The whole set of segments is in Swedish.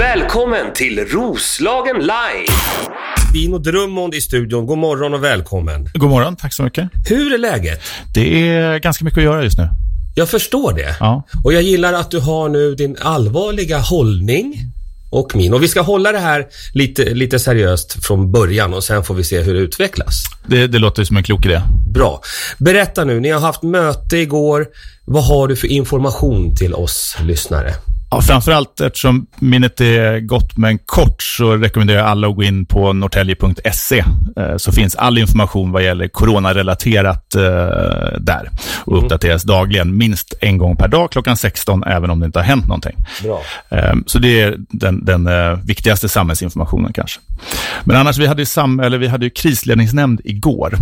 Välkommen till Roslagen Live! Bino Drummond i studion. God morgon och välkommen. God morgon, tack så mycket. Hur är läget? Det är ganska mycket att göra just nu. Jag förstår det. Ja. Och jag gillar att du har nu din allvarliga hållning och min. Och vi ska hålla det här lite seriöst från början och sen får vi se hur det utvecklas. Det låter som en klok idé. Bra. Berätta nu, ni har haft möte igår. Vad har du för information till oss lyssnare? Ja, framförallt eftersom minnet är gott men kort så rekommenderar jag alla att gå in på norrtalje.se, så finns all information vad gäller coronarelaterat där och uppdateras dagligen minst en gång per dag klockan 16 även om det inte har hänt någonting. Bra. Så det är den viktigaste samhällsinformationen kanske. Men annars, vi hade ju krisledningsnämnd igår.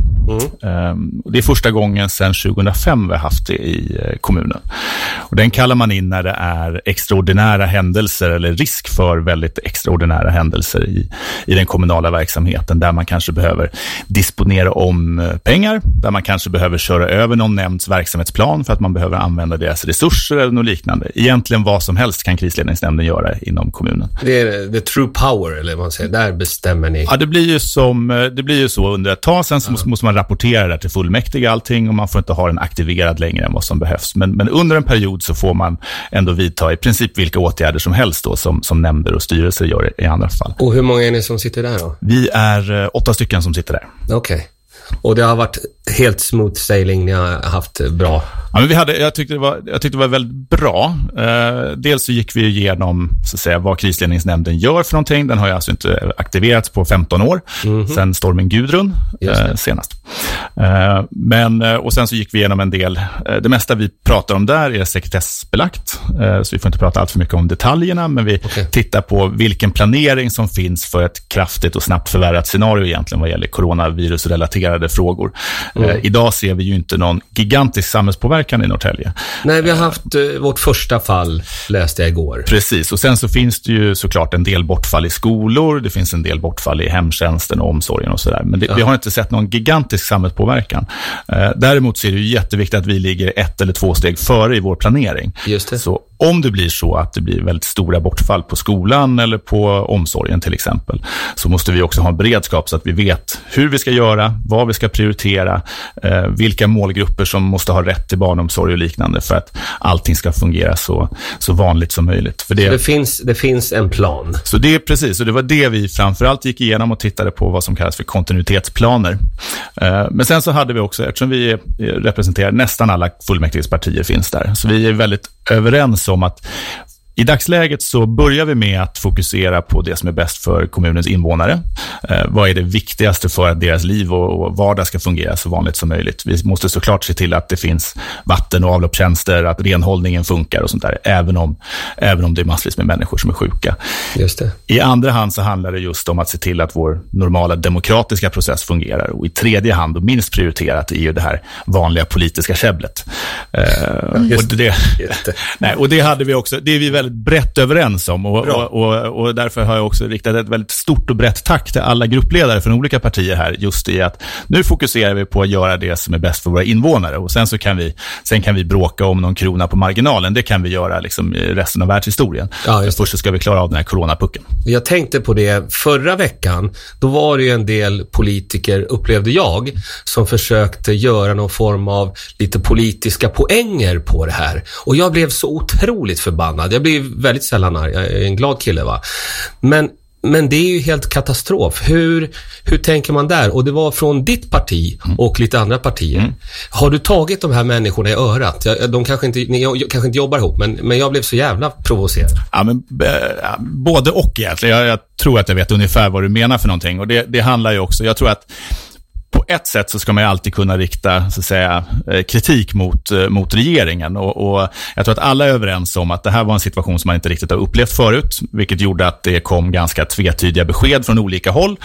Det är första gången sedan 2005 vi har haft det i kommunen. Och den kallar man in när det är extraordinära händelser eller risk för väldigt extraordinära händelser i den kommunala verksamheten, där man kanske behöver disponera om pengar, där man kanske behöver köra över någon nämnds verksamhetsplan för att man behöver använda deras resurser eller något liknande. Egentligen vad som helst kan krisledningsnämnden göra inom kommunen. Det är the true power, eller vad man säger, där bestämmer ni. Ja, det blir ju så under ett tag, sen så måste man rapportera det till fullmäktige allting och man får inte ha den aktiverad längre än vad som behövs. Men under en period så får man ändå vidta i princip vilka åtgärder som helst då, som nämnder och styrelser gör i andra fall. Och hur många är ni som sitter där då? Vi är 8 stycken som sitter där. Okej. Okay. Och det har varit helt smooth sailing, ni har haft bra. Ja, men jag tyckte det var väldigt bra. Dels så gick vi igenom så att säga vad krisledningsnämnden gör för någonting. Den har ju alltså inte aktiverats på 15 år sen stormen Gudrun senast. Och sen så gick vi igenom en del. Det mesta vi pratar om där är sekretessbelagt, så vi får inte prata allt för mycket om detaljerna, men vi tittar på vilken planering som finns för ett kraftigt och snabbt förvärrat scenario egentligen vad gäller coronavirusrelaterade frågor. Idag ser vi ju inte någon gigantisk samhällspåverkan i Norrtälje. Nej, vi har haft vårt första fall, läste jag igår. Precis, och sen så finns det ju såklart en del bortfall i skolor, det finns en del bortfall i hemtjänsten och omsorgen och sådär. Men vi har inte sett någon gigantisk samhällspåverkan. Däremot så är det ju jätteviktigt att vi ligger 1 eller 2 steg före i vår planering. Just det. Så om det blir så att det blir väldigt stora bortfall på skolan eller på omsorgen till exempel, så måste vi också ha en beredskap så att vi vet hur vi ska göra, vad vi ska prioritera, vilka målgrupper som måste ha rätt till barnomsorg och liknande för att allting ska fungera så vanligt som möjligt. För det finns en plan. Så det är precis, och det var det vi framförallt gick igenom och tittade på vad som kallas för kontinuitetsplaner. Men sen så hade vi också, eftersom vi representerar nästan alla fullmäktigespartier finns där, så vi är väldigt överens om att i dagsläget så börjar vi med att fokusera på det som är bäst för kommunens invånare. Vad är det viktigaste för att deras liv och vardag ska fungera så vanligt som möjligt? Vi måste såklart se till att det finns vatten- och avloppstjänster, att renhållningen funkar och sånt där, även om det är massvis med människor som är sjuka. Just det. I andra hand så handlar det just om att se till att vår normala demokratiska process fungerar. Och i tredje hand, och minst prioriterat, är ju det här vanliga politiska käbblet. Och det hade vi också, det är vi väldigt brett överens om, och därför har jag också riktat ett väldigt stort och brett tack till alla gruppledare från olika partier här, just i att nu fokuserar vi på att göra det som är bäst för våra invånare, och sen så kan vi bråka om någon krona på marginalen, det kan vi göra liksom i resten av världshistorien. Först så ska vi klara av den här coronapucken. Jag tänkte på det förra veckan, då var det ju en del politiker, upplevde jag, som försökte göra någon form av lite politiska poänger på det här, och jag blev så otroligt förbannad. Jag blev väldigt sällan arg. Jag är en glad kille, va? Men det är ju helt katastrof. Hur tänker man där? Och det var från ditt parti och lite andra partier. Har du tagit de här människorna i örat? Ni kanske inte jobbar ihop, men jag blev så jävla provocerad. Ja, men både och egentligen. Jag tror att jag vet ungefär vad du menar för någonting. Och det handlar ju också, jag tror att på ett sätt så ska man ju alltid kunna rikta så att säga kritik mot regeringen, och jag tror att alla är överens om att det här var en situation som man inte riktigt har upplevt förut, vilket gjorde att det kom ganska tvetydiga besked från olika håll.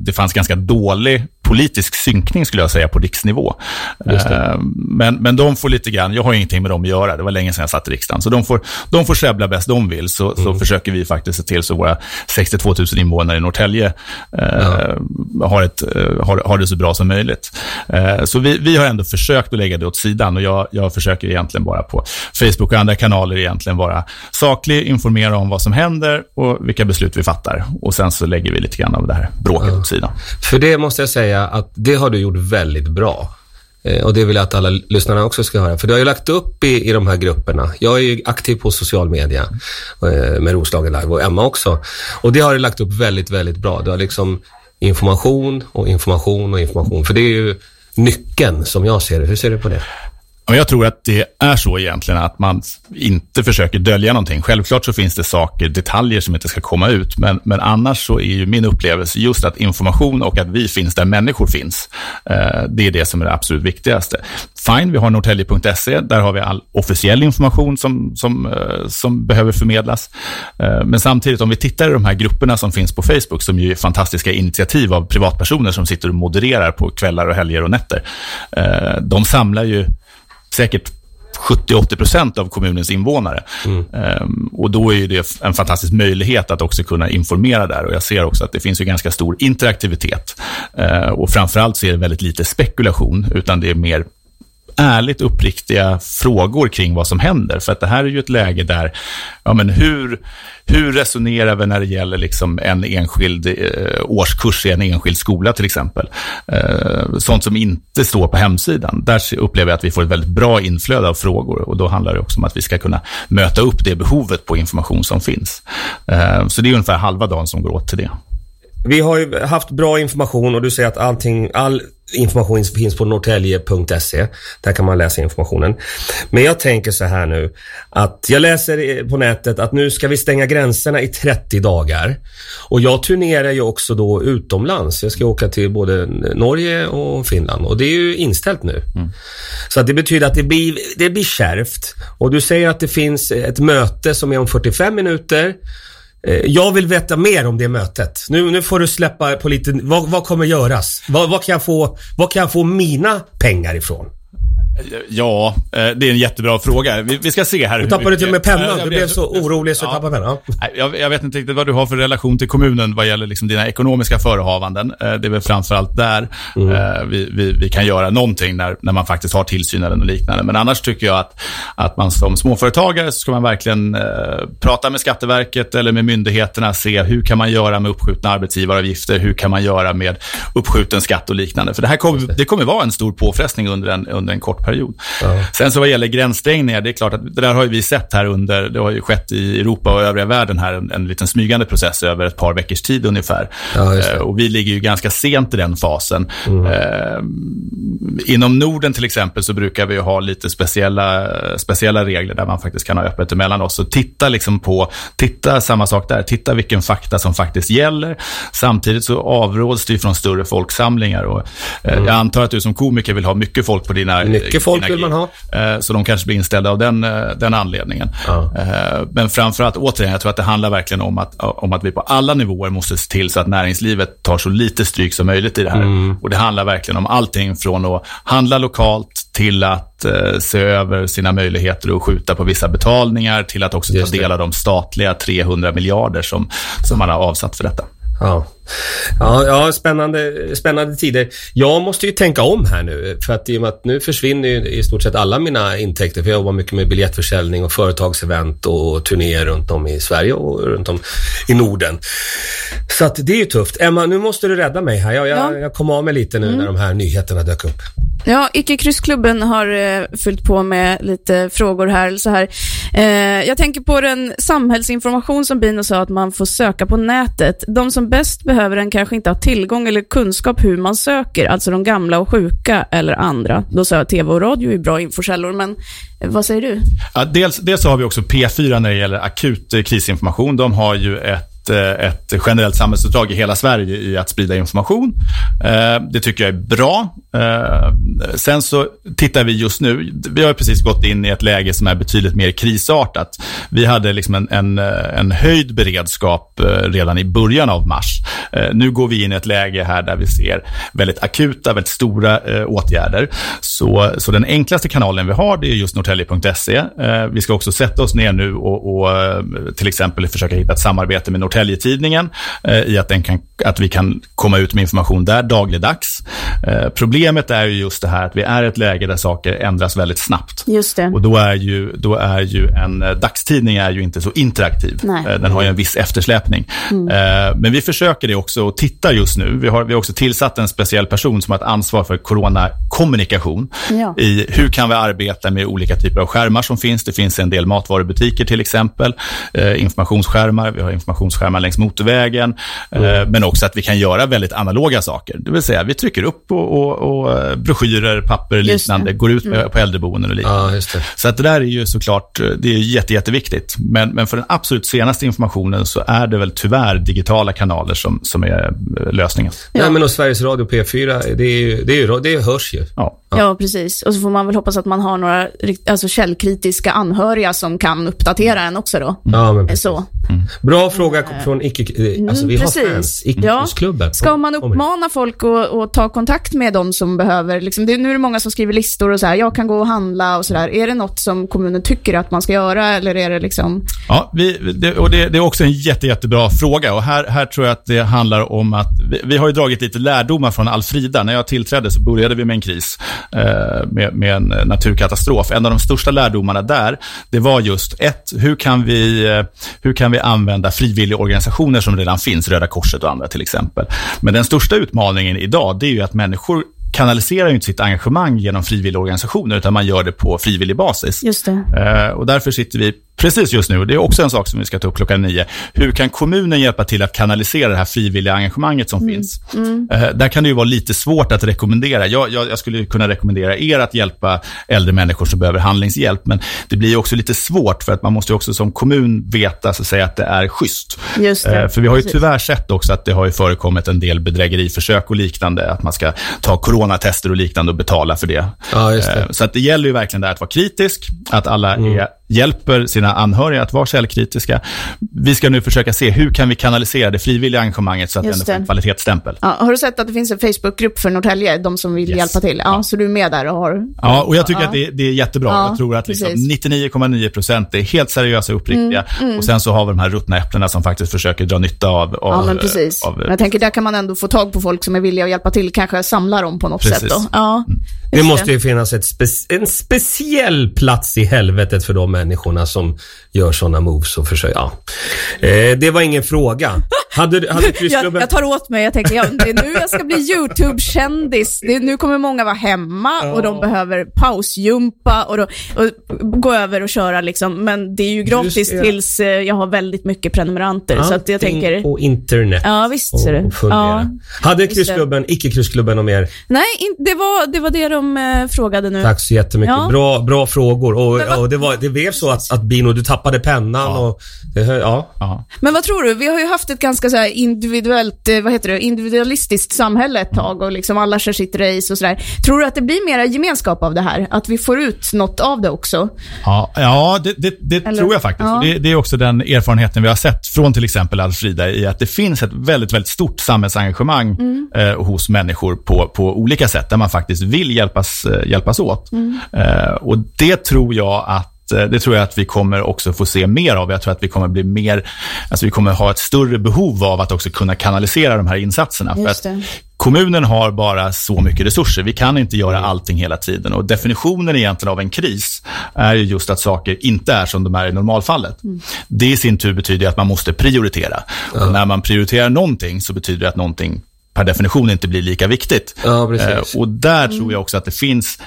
Det fanns ganska dålig politisk synkning skulle jag säga på riksnivå. Just det. Men de får lite grann, jag har ingenting med dem att göra, det var länge sedan jag satt i riksdagen, så de får käbbla bäst de vill, så försöker vi faktiskt se till så våra 62 000 invånare i Norrtälje har det så bra som möjligt. Så vi har ändå försökt att lägga det åt sidan, och jag försöker egentligen bara på Facebook och andra kanaler egentligen vara saklig, informera om vad som händer och vilka beslut vi fattar, och sen så lägger vi lite grann av det här bråket åt sidan. För det måste jag säga att det har du gjort väldigt bra. Och det vill jag att alla lyssnarna också ska höra. För du har ju lagt upp i de här grupperna. Jag är ju aktiv på social media med Roslagen Live och Emma också. Och det har du lagt upp väldigt, väldigt bra. Du har liksom information och information och information. För det är ju nyckeln som jag ser det. Hur ser du på det? Jag tror att det är så egentligen att man inte försöker dölja någonting. Självklart så finns det saker, detaljer som inte ska komma ut, men annars så är ju min upplevelse just att information och att vi finns där människor finns, det är det som är det absolut viktigaste. Fine, vi har norrtalje.se, där har vi all officiell information som behöver förmedlas, men samtidigt om vi tittar i de här grupperna som finns på Facebook, som ju är fantastiska initiativ av privatpersoner som sitter och modererar på kvällar och helger och nätter, de samlar ju säkert 70-80% av kommunens invånare. Och då är ju det en fantastisk möjlighet att också kunna informera där. Och jag ser också att det finns ju ganska stor interaktivitet. Och framförallt så är det väldigt lite spekulation, utan det är mer ärligt uppriktiga frågor kring vad som händer. För att det här är ju ett läge där, ja, men hur resonerar vi när det gäller liksom en enskild årskurs i en enskild skola till exempel. Sånt som inte står på hemsidan. Där upplever jag att vi får ett väldigt bra inflöde av frågor, och då handlar det också om att vi ska kunna möta upp det behovet på information som finns. Så det är ungefär halva dagen som går åt till det. Vi har ju haft bra information, och du säger att all information finns på norrtalje.se. Där kan man läsa informationen. Men jag tänker så här nu, att jag läser på nätet att nu ska vi stänga gränserna i 30 dagar. Och jag turnerar ju också då utomlands. Jag ska åka till både Norge och Finland. Och det är ju inställt nu. Så att det betyder att det blir kärvt. Och du säger att det finns ett möte som är om 45 minuter. Jag vill veta mer om det mötet. Nu får du släppa på lite. Vad kommer göras? Vad kan jag få mina pengar ifrån? Ja, det är en jättebra fråga. Vi ska se här. Du tappade till och med pennan. Du blev så orolig så du tappade pennan. Jag vet inte riktigt vad du har för relation till kommunen vad gäller liksom dina ekonomiska förehavanden. Det är väl framförallt där vi kan göra någonting när man faktiskt har tillsyn eller liknande. Men annars tycker jag att man som småföretagare så ska man verkligen prata med Skatteverket eller med myndigheterna, se hur kan man göra med uppskjutna arbetsgivaravgifter, hur kan man göra med uppskjuten skatt och liknande. För det här kommer vara en stor påfrestning under en kort period. Ja. Sen så vad gäller gränsstängningar, det är klart att det där har vi sett här det har ju skett i Europa och övriga världen här en liten smygande process över ett par veckors tid ungefär. Ja, och vi ligger ju ganska sent i den fasen. Inom Norden till exempel så brukar vi ju ha lite speciella regler där man faktiskt kan ha öppet emellan oss. Så titta samma sak där. Titta vilken fakta som faktiskt gäller. Samtidigt så avråds det från större folksamlingar, och jag antar att du som komiker vill ha mycket folk på dina mycket folk vill man ha. Så de kanske blir inställda av den anledningen. Ja. Men framförallt återigen, jag tror att det handlar verkligen om att vi på alla nivåer måste se till så att näringslivet tar så lite stryk som möjligt i det här. Och det handlar verkligen om allting från att handla lokalt till att se över sina möjligheter och skjuta på vissa betalningar, till att också ta del av de statliga 300 miljarder som man har avsatt för detta. Ja, spännande tider. Jag måste ju tänka om här nu, för att i och med att nu försvinner ju i stort sett alla mina intäkter, för jag jobbar mycket med biljettförsäljning och företagsevent och turnéer runt om i Sverige och runt om i Norden. Så att det är ju tufft. Emma, nu måste du rädda mig här. Jag kommer av mig lite nu när de här nyheterna dök upp. Ja, Icke-kryssklubben har fyllt på med lite frågor här. Så här. Jag tänker på den samhällsinformation som Bino sa att man får söka på nätet. De som bäst behöver den kanske inte har tillgång eller kunskap hur man söker, alltså de gamla och sjuka eller andra. Då sa jag tv och radio är bra infokällor, men vad säger du? Ja, dels så har vi också P4 när det gäller akut krisinformation. De har ju ett generellt samhällsuppdrag i hela Sverige i att sprida information. Det tycker jag är bra. Sen så tittar vi just nu, vi har precis gått in i ett läge som är betydligt mer krisartat. Vi hade liksom en höjd beredskap redan i början av mars. Nu går vi in i ett läge här där vi ser väldigt akuta, väldigt stora åtgärder. Så den enklaste kanalen vi har, det är just norrtalje.se. Vi ska också sätta oss ner nu och till exempel försöka hitta ett samarbete med Norrtälje-tidningen i att, att vi kan komma ut med information där dagligdags. Problemet är ju just det här att vi är i ett läge där saker ändras väldigt snabbt. Just det. Och då är ju en dagstidning är ju inte så interaktiv. Nej. Den har ju en viss eftersläpning. Men vi försöker det också och tittar just nu. Vi har också tillsatt en speciell person som har ett ansvar för coronakommunikation. Ja. I hur kan vi arbeta med olika typer av skärmar som finns. Det finns en del matvarubutiker till exempel. Informationsskärmar. Vi har informationsskärmar längs motorvägen. Men också att vi kan göra väldigt analoga saker. Det vill säga vi trycker upp och broschyrer, papper, liknande går ut på äldreboenden och liknande. Ja, just det. Så att det där är ju såklart, det är jätteviktigt. Men för den absolut senaste informationen så är det väl tyvärr digitala kanaler som är lösningen. Ja. Nej, men och Sveriges Radio P4, det hörs ju. Ja, precis. Och så får man väl hoppas att man har några källkritiska anhöriga som kan uppdatera en också då. Ja, men så. Bra fråga från vi har fans, Icke-klubben. Ja. Ska man uppmana folk att ta kontakt med dem som behöver, liksom, nu är det många som skriver listor och så här, jag kan gå och handla och sådär. Är det något som kommunen tycker att man ska göra eller är det liksom... Ja, det är också en jättebra fråga och här tror jag att det handlar om att vi har ju dragit lite lärdomar från Alfrida. När jag tillträdde så började vi med en kris med en naturkatastrof. En av de största lärdomarna där, det var just hur kan vi använda frivilliga organisationer som redan finns, Röda Korset och andra till exempel. Men den största utmaningen idag, det är ju att människor kanaliserar ju inte sitt engagemang genom frivilliga organisationer utan man gör det på frivillig basis. Just det. Och därför sitter vi precis just nu, det är också en sak som vi ska ta upp 9:00. Hur kan kommunen hjälpa till att kanalisera det här frivilliga engagemanget som finns? Där kan det ju vara lite svårt att rekommendera. Jag skulle kunna rekommendera er att hjälpa äldre människor som behöver handlingshjälp, men det blir ju också lite svårt för att man måste ju också som kommun veta så att säga att det är schysst. Just det. För vi har ju tyvärr sett också att det har ju förekommit en del bedrägeriförsök och liknande, att man ska ta coronatester och liknande och betala för det. Ja, just det. Så att det gäller ju verkligen där att vara kritisk, att alla hjälper sina anhöriga att vara källkritiska. Vi ska nu försöka se hur kan vi kanalisera det frivilliga engagemanget så att det får en kvalitetsstämpel. Ja, har du sett att det finns en Facebookgrupp för Norrtälje, de som vill hjälpa till? Ja, så du är med där och har... Ja, och jag tycker att det är jättebra. Ja, jag tror att liksom 99,9% är helt seriösa och uppriktiga. Och sen så har vi de här ruttna äpplena som faktiskt försöker dra nytta av... Ja, men precis. Jag tänker där kan man ändå få tag på folk som är villiga att hjälpa till, kanske samla dem på något sätt då. Ja. Det måste ju finnas en speciell plats i helvetet för de människorna som gör sådana moves och försöker. Ja. Det var ingen fråga. Hade Kryssklubben... jag tar åt mig. Jag tänker, det är nu jag ska bli YouTube-kändis. Nu kommer många vara hemma och de behöver pausjumpa och gå över och köra. Liksom. Men det är ju gratis tills jag har väldigt mycket prenumeranter. Allting så att jag tänker... på internet. Ja, visst. Och, det. Ja. Hade Kryssklubben, icke-Kryssklubben om er? Nej, det var det de frågade nu. Tack så jättemycket. Ja. Bra frågor. Och det blev så att Bino, du tappade pennan. Ja. Men vad tror du? Vi har ju haft ett ganska så här individualistiskt samhälle ett tag och liksom alla kör sitt race och sådär. Tror du att det blir mera gemenskap av det här? Att vi får ut något av det också? Ja, det tror jag faktiskt. Ja. Det är också den erfarenheten vi har sett från till exempel Alfrida i att det finns ett väldigt, väldigt stort samhällsengagemang hos människor på olika sätt där man faktiskt vill hjälpas åt. Och det tror jag att vi kommer också få se mer av. Jag tror att vi kommer bli mer, alltså vi kommer ha ett större behov av att också kunna kanalisera de här insatserna. Just det. För att kommunen har bara så mycket resurser. Vi kan inte göra allting hela tiden. Och definitionen egentligen av en kris är ju just att saker inte är som de är i normalfallet. Det i sin tur betyder att man måste prioritera. Och när man prioriterar någonting så betyder det att någonting per definition inte blir lika viktigt. Ja, precis. Och där tror jag också att det finns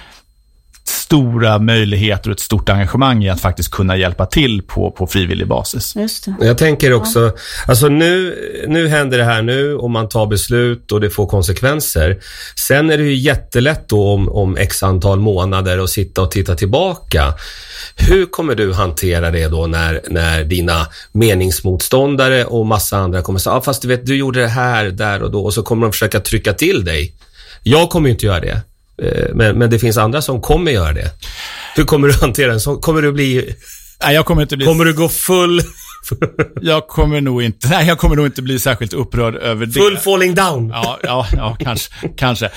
stora möjligheter och ett stort engagemang i att faktiskt kunna hjälpa till på frivillig basis. Just det. Jag tänker också, alltså nu händer det här nu och man tar beslut och det får konsekvenser. Sen är det ju jättelätt då om x antal månader att sitta och titta tillbaka. Hur kommer du hantera det då när dina meningsmotståndare och massa andra kommer säga, fast du vet, du gjorde det här, där och då, och så kommer de försöka trycka till dig. Jag kommer ju inte göra det. Men det finns andra som kommer göra det. Hur kommer du hantera den? Så kommer du bli... Nej, jag kommer inte bli... Kommer du gå full... Jag kommer nog inte bli särskilt upprörd över det. Full falling down. Ja, kanske.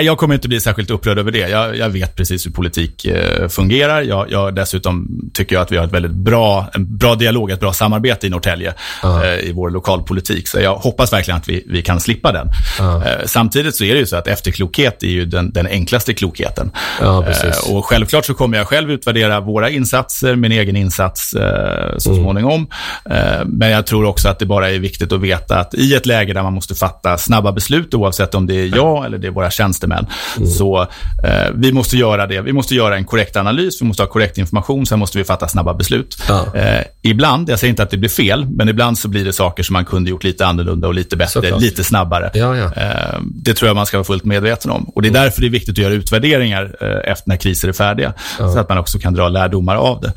Jag kommer inte bli särskilt upprörd över det. Jag vet precis hur politik fungerar. Jag dessutom tycker jag att vi har ett väldigt bra dialog, ett bra samarbete i Norrtälje i vår lokalpolitik. Så jag hoppas verkligen att vi kan slippa den. Samtidigt så är det ju så att efterklokhet är ju den enklaste klokheten. Och självklart så kommer jag själv utvärdera våra insatser, min egen insats så småningom. Men jag tror också att det bara är viktigt att veta att i ett läge där man måste fatta snabba beslut, oavsett om det är jag eller det är våra tjänstemän, så vi måste göra det. Vi måste göra en korrekt analys, vi måste ha korrekt information, sen måste vi fatta snabba beslut. Ibland, jag säger inte att det blir fel, men ibland så blir det saker som man kunde gjort lite annorlunda och lite bättre, såklart. Lite snabbare. Det tror jag man ska vara fullt medveten om. Och det är därför det är viktigt att göra utvärderingar efter när kriser är färdiga, så att man också kan dra lärdomar av det.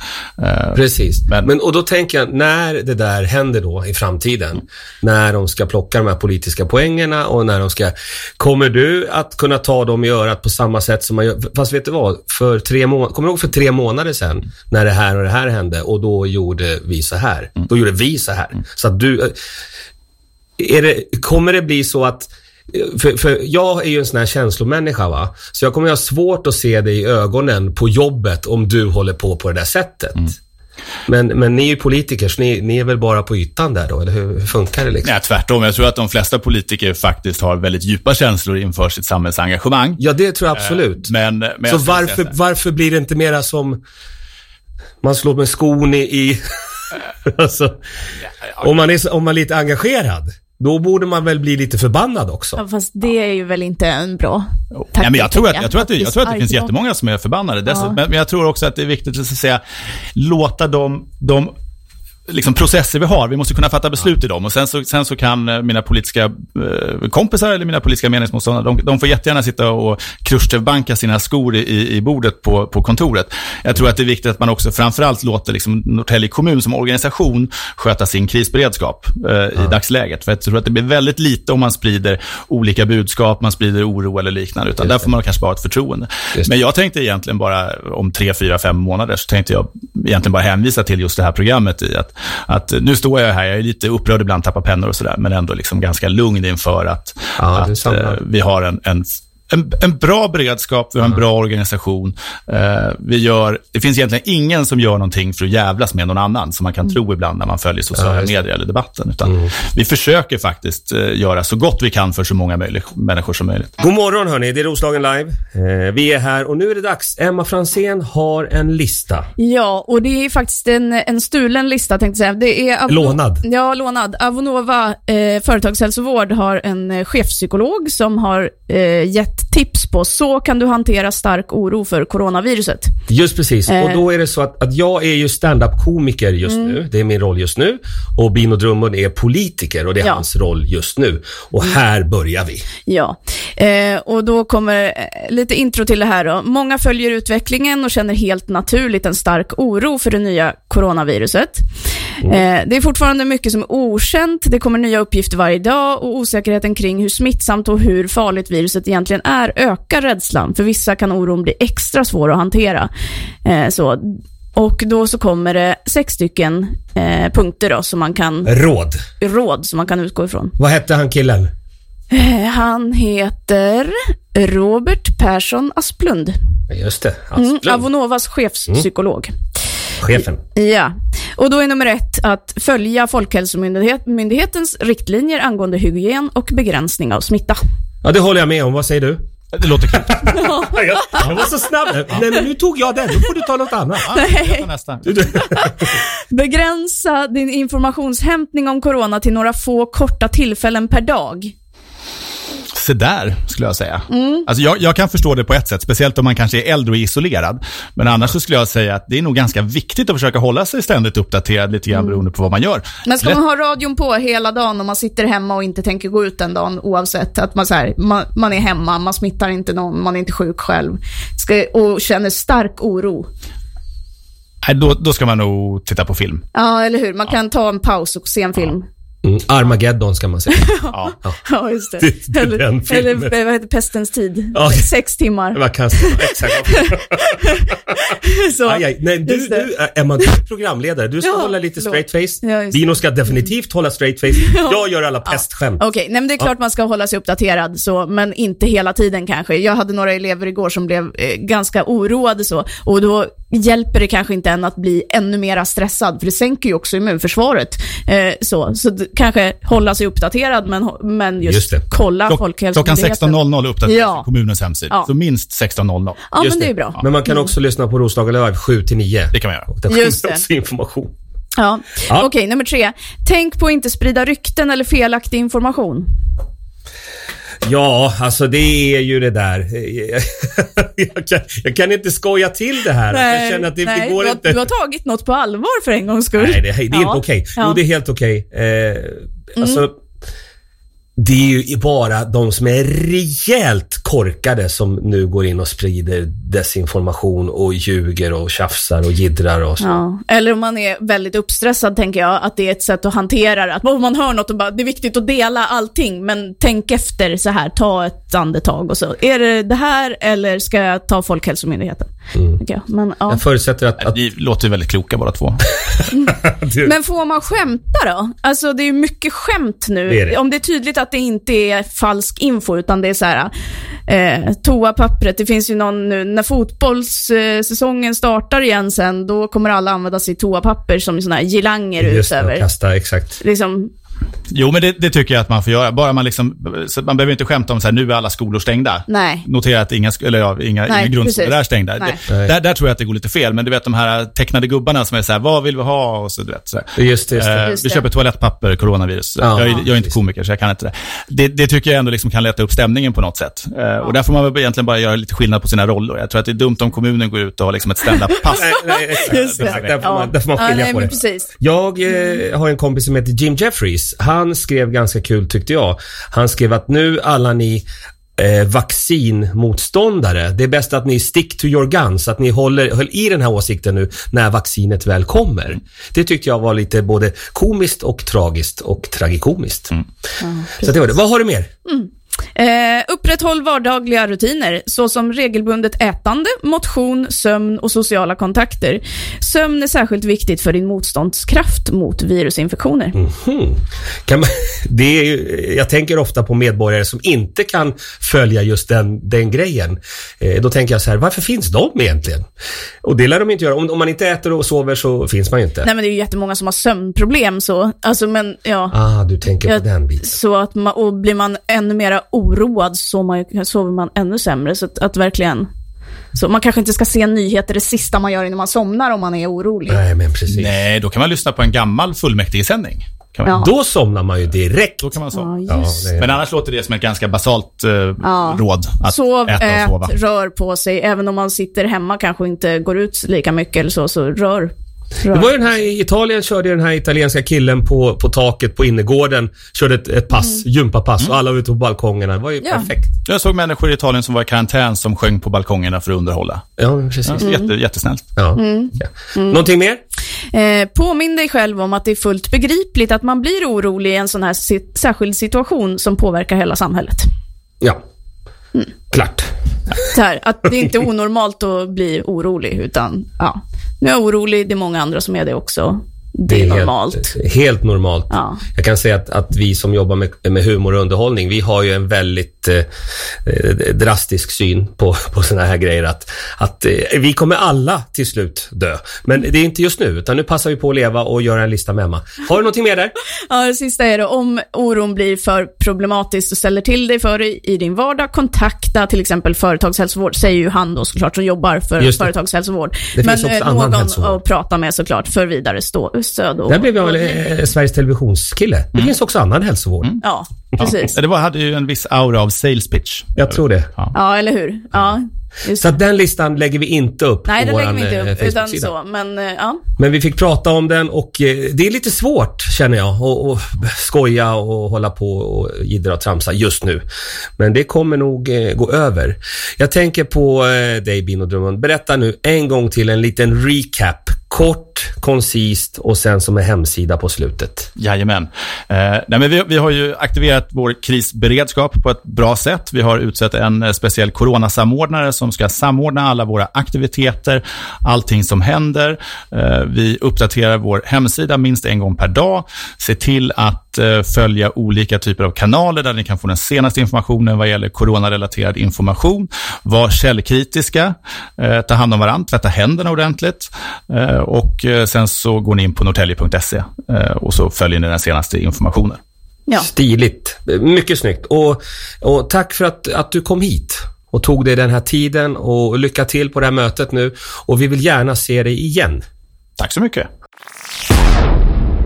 Precis. Men och då när det där händer då i framtiden, när de ska plocka de här politiska poängerna och när de ska, kommer du att kunna ta dem i örat på samma sätt som man gör, fast vet du vad, kommer du ihåg för 3 månader sedan när det här och det här hände och då gjorde vi så här, så att du, kommer det bli så att för jag är ju en sån här känslomänniska, va? Så jag kommer ha svårt att se dig i ögonen på jobbet om du håller på det där sättet. Men ni är ju politiker, så ni är väl bara på ytan där då, eller hur funkar det liksom? Nej, tvärtom. Jag tror att de flesta politiker faktiskt har väldigt djupa känslor inför sitt samhällsengagemang. Ja, det tror jag absolut. Men så varför blir det inte mera som man slår med skon i alltså, om man är lite engagerad? Då borde man väl bli lite förbannad också. Ja, fast det är ju väl inte en bra taktik. Nej, men jag tror att det finns jättemånga som är förbannade. Men jag tror också att det är viktigt att säga, låta de liksom processer vi har, vi måste kunna fatta beslut i dem, och sen så kan mina politiska kompisar eller mina politiska meningsmotståndare, de får jättegärna sitta och Khrushchev-banka sina skor i bordet på kontoret. Jag tror att det är viktigt att man också framförallt låter liksom Norrtälje kommun som organisation sköta sin krisberedskap i dagsläget, för jag tror att det blir väldigt lite om man sprider olika budskap, man sprider oro eller liknande, utan där får man kanske bara ett förtroende. Men jag tänkte egentligen bara om 3, 4, 5 månader så tänkte jag egentligen bara hänvisa till just det här programmet i att nu står jag här, jag är lite upprörd ibland, tappar pennor och sådär, men ändå liksom ganska lugn inför att vi har en bra beredskap, vi har en bra organisation. Det finns egentligen ingen som gör någonting för att jävlas med någon annan, som man kan tro ibland när man följer sociala medier eller debatten, utan vi försöker faktiskt göra så gott vi kan för så många människor som möjligt. God morgon hörni, det är Roslagen Live. Vi är här och nu är det dags. Emma Fransén har en lista. Ja, och det är faktiskt en stulen lista, tänkte jag säga. Det är lånad. Ja, lånad. Avonova företagshälsovård har en chefpsykolog som har gett tips på så kan du hantera stark oro för coronaviruset. Just precis, och då är det så att jag är ju stand-up-komiker just nu, det är min roll just nu, och Bino Drummond är politiker och det är hans roll just nu, och här börjar vi. Ja, och då kommer lite intro till det här då. Många följer utvecklingen och känner helt naturligt en stark oro för det nya coronaviruset. Det är fortfarande mycket som är okänt, det kommer nya uppgifter varje dag, och osäkerheten kring hur smittsamt och hur farligt viruset egentligen är ökar rädslan. För vissa kan oron bli extra svår att hantera. Och då så kommer det 6 punkter då, som man kan... Råd som man kan utgå ifrån. Vad hette han killen? Han heter Robert Persson Asplund. Just det, Asplund. Avonovas chefspsykolog. Chefen. Ja, och då är nummer 1 att följa Folkhälsomyndighetens riktlinjer angående hygien och begränsning av smitta. Ja, det håller jag med om. Vad säger du? Det låter kul. Jag var så snabb. Nej, men nu tog jag den. Då får du ta något annat. Begränsa din informationshämtning om corona till några få korta tillfällen per dag. Så där skulle jag säga. Alltså jag kan förstå det på ett sätt, speciellt om man kanske är äldre och isolerad. Men annars så skulle jag säga att det är nog ganska viktigt att försöka hålla sig ständigt uppdaterad lite grann beroende på vad man gör. Men ska man ha radion på hela dagen om man sitter hemma och inte tänker gå ut den dagen, oavsett att man är hemma, man smittar inte någon, man är inte sjuk själv och känner stark oro? Nej, då ska man nog titta på film. Ja, eller hur? Man kan ta en paus och se en film. Mm, Armageddon ska man säga. Ja. Ja, just det. Eller vad heter Pestens tid? Ja. 6 timmar. Vad kan exakt. Så. Aj, aj. Nej, du Emma, du är programledare. Du ska hålla lite straight face. Ja, Bino ska definitivt hålla straight face. Jag gör alla pestskämt. Ja. Okej, nej, men det är klart man ska hålla sig uppdaterad så, men inte hela tiden kanske. Jag hade några elever igår som blev ganska oroade så, och då hjälper det kanske inte än att bli ännu mer stressad, för det sänker ju också immunförsvaret. Så kanske hålla sig uppdaterad, men just kolla folkhälsomyndigheten. Klockan 16.00 uppdateras kommunens hemsida. Ja. Så minst 16.00. Ja, just men det är bra. Ja. Men man kan också lyssna på Roslagen Live 7-9. Det kan man göra. Och där just kommer också information. Ja. Ja. Okej, nummer 3. Tänk på att inte sprida rykten eller felaktig information. Ja, alltså det är ju det där. Jag kan inte skoja till det här. Nej, jag känner att det går inte. Du har tagit något på allvar för en gångs skull. Nej, det är inte okej. Jo, det är helt okej. Alltså, det är ju bara de som är rejält korkade som nu går in och sprider desinformation och ljuger och tjafsar och jiddrar och så. Ja. Eller om man är väldigt uppstressad, tänker jag att det är ett sätt att hantera att man hör något och bara, det är viktigt att dela allting, men tänk efter så här, ta ett andetag och så. Är det här eller ska jag ta Folkhälsomyndigheten? Mm. Okay, men, ja. Jag förutsätter att vi låter väldigt kloka bara två. Men får man skämta då? Alltså det är ju mycket skämt nu. Det är det. Om det är tydligt att det inte är falsk info, utan det är så här toapappret. Det finns ju någon nu, när fotbollssäsongen startar igen sen, då kommer alla använda sig toapapper som sådana här gilanger utöver. Kasta, exakt. Liksom. Jo, men det tycker jag att man får göra. Bara man liksom, så man behöver inte skämta om så här, nu är alla skolor stängda. Nej. Notera att inga grundskolor är stängda. Där tror jag att det går lite fel. Men du vet de här tecknade gubbarna som är så här, vad vill vi ha? Och så, du vet, så här. Just det. Vi köper toalettpapper, coronavirus. Ja, jag är inte komiker så jag kan inte det. Det tycker jag ändå liksom kan lätta upp stämningen på något sätt. Och där får man väl egentligen bara göra lite skillnad på sina roller. Jag tror att det är dumt om kommunen går ut och har liksom ett stand-up-pass. Exakt. Där får man skilja på det. Precis. Jag har en kompis som heter Jim Jeffries. Han skrev ganska kul, tyckte jag. Han skrev att nu alla ni vaccinmotståndare, det är bäst att ni stick to your guns, att ni höll i den här åsikten nu när vaccinet väl kommer. Det tyckte jag var lite både komiskt och tragiskt och tragikomiskt. Mm. Ja, så det var det. Vad har du mer? Upprätthåll vardagliga rutiner såsom regelbundet ätande, motion, sömn och sociala kontakter. Sömn är särskilt viktigt för din motståndskraft mot virusinfektioner. Mm-hmm. Jag tänker ofta på medborgare som inte kan följa just den grejen. Då tänker jag så här, varför finns de egentligen? Och det lär de inte göra. Om man inte äter och sover så finns man ju inte. Nej, men det är ju jättemånga som har sömnproblem så. Alltså, men, ja. Du tänker på den biten. Så att och blir man ännu mera oroad sover man ännu sämre, så att verkligen. Så man kanske inte ska se nyheter det sista man gör innan man somnar om man är orolig. Nej, men precis. Nej, då kan man lyssna på en gammal fullmäktigesändning. Då somnar man ju direkt. Då kan man sova. Men annars låter det som ett ganska basalt råd. Att sov, äta och sova. Rör på sig. Även om man sitter hemma kanske inte går ut lika mycket eller så rör. Det var ju den här, i Italien körde den här italienska killen på taket på innergården, körde ett pass, gympapass och alla var ute på balkongerna, det var ju perfekt. Jag såg människor i Italien som var i karantän som sjöng på balkongerna för att underhålla. Ja, precis. Jättesnällt. Ja. Mm. Ja. Någonting mer? Påminn dig själv om att det är fullt begripligt att man blir orolig i en sån här särskild situation som påverkar hela samhället. Ja. Klart. Så här, att det är inte onormalt att bli orolig, utan nu är jag orolig, det är många andra som är det också. Det är normalt. Helt normalt. Ja. Jag kan säga att vi som jobbar med humor och underhållning, vi har ju en väldigt drastisk syn på såna här grejer att vi kommer alla till slut dö. Men det är inte just nu, utan nu passar vi på att leva och göra en lista med Emma. Har du någonting mer där? Ja, det sista är det. Om oron blir för problematisk och ställer till dig för dig i din vardag, kontakta till exempel företagshälsovård, säger ju han då såklart som jobbar för företagshälsovård. Det finns också annan hälsovård att prata med såklart för vidare stöd och... Där blev jag Sveriges Televisionskille. Det finns också annan hälsovård. Mm. Ja, precis. Det hade ju en viss aura av sales pitch. Jag tror det. Ja, eller hur? Ja. Så att den listan lägger vi inte upp. Nej, på vår Facebook-sida. Så, men vi fick prata om den och det är lite svårt, känner jag, att skoja och hålla på och jiddra och tramsa just nu. Men det kommer nog gå över. Jag tänker på dig, Bino Drummond. Berätta nu en gång till en liten recap. Kort, koncist och sen som en hemsida på slutet. Jajamän. Nej men vi har ju aktiverat vår krisberedskap på ett bra sätt. Vi har utsett en speciell coronasamordnare som ska samordna alla våra aktiviteter, allting som händer. Vi uppdaterar vår hemsida minst en gång per dag. Se till att följa olika typer av kanaler där ni kan få den senaste informationen vad gäller coronarelaterad information. Var källkritiska. Ta hand om varandra. Tvätta händerna ordentligt. Och sen så går ni in på norrtalje.se och så följer ni den senaste informationen. Ja. Stiligt, mycket snyggt. Och tack för att du kom hit och tog dig den här tiden, och lycka till på det här mötet nu, och vi vill gärna se dig igen. Tack så mycket.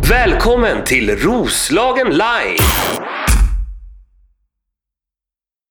Välkommen till Roslagen Live.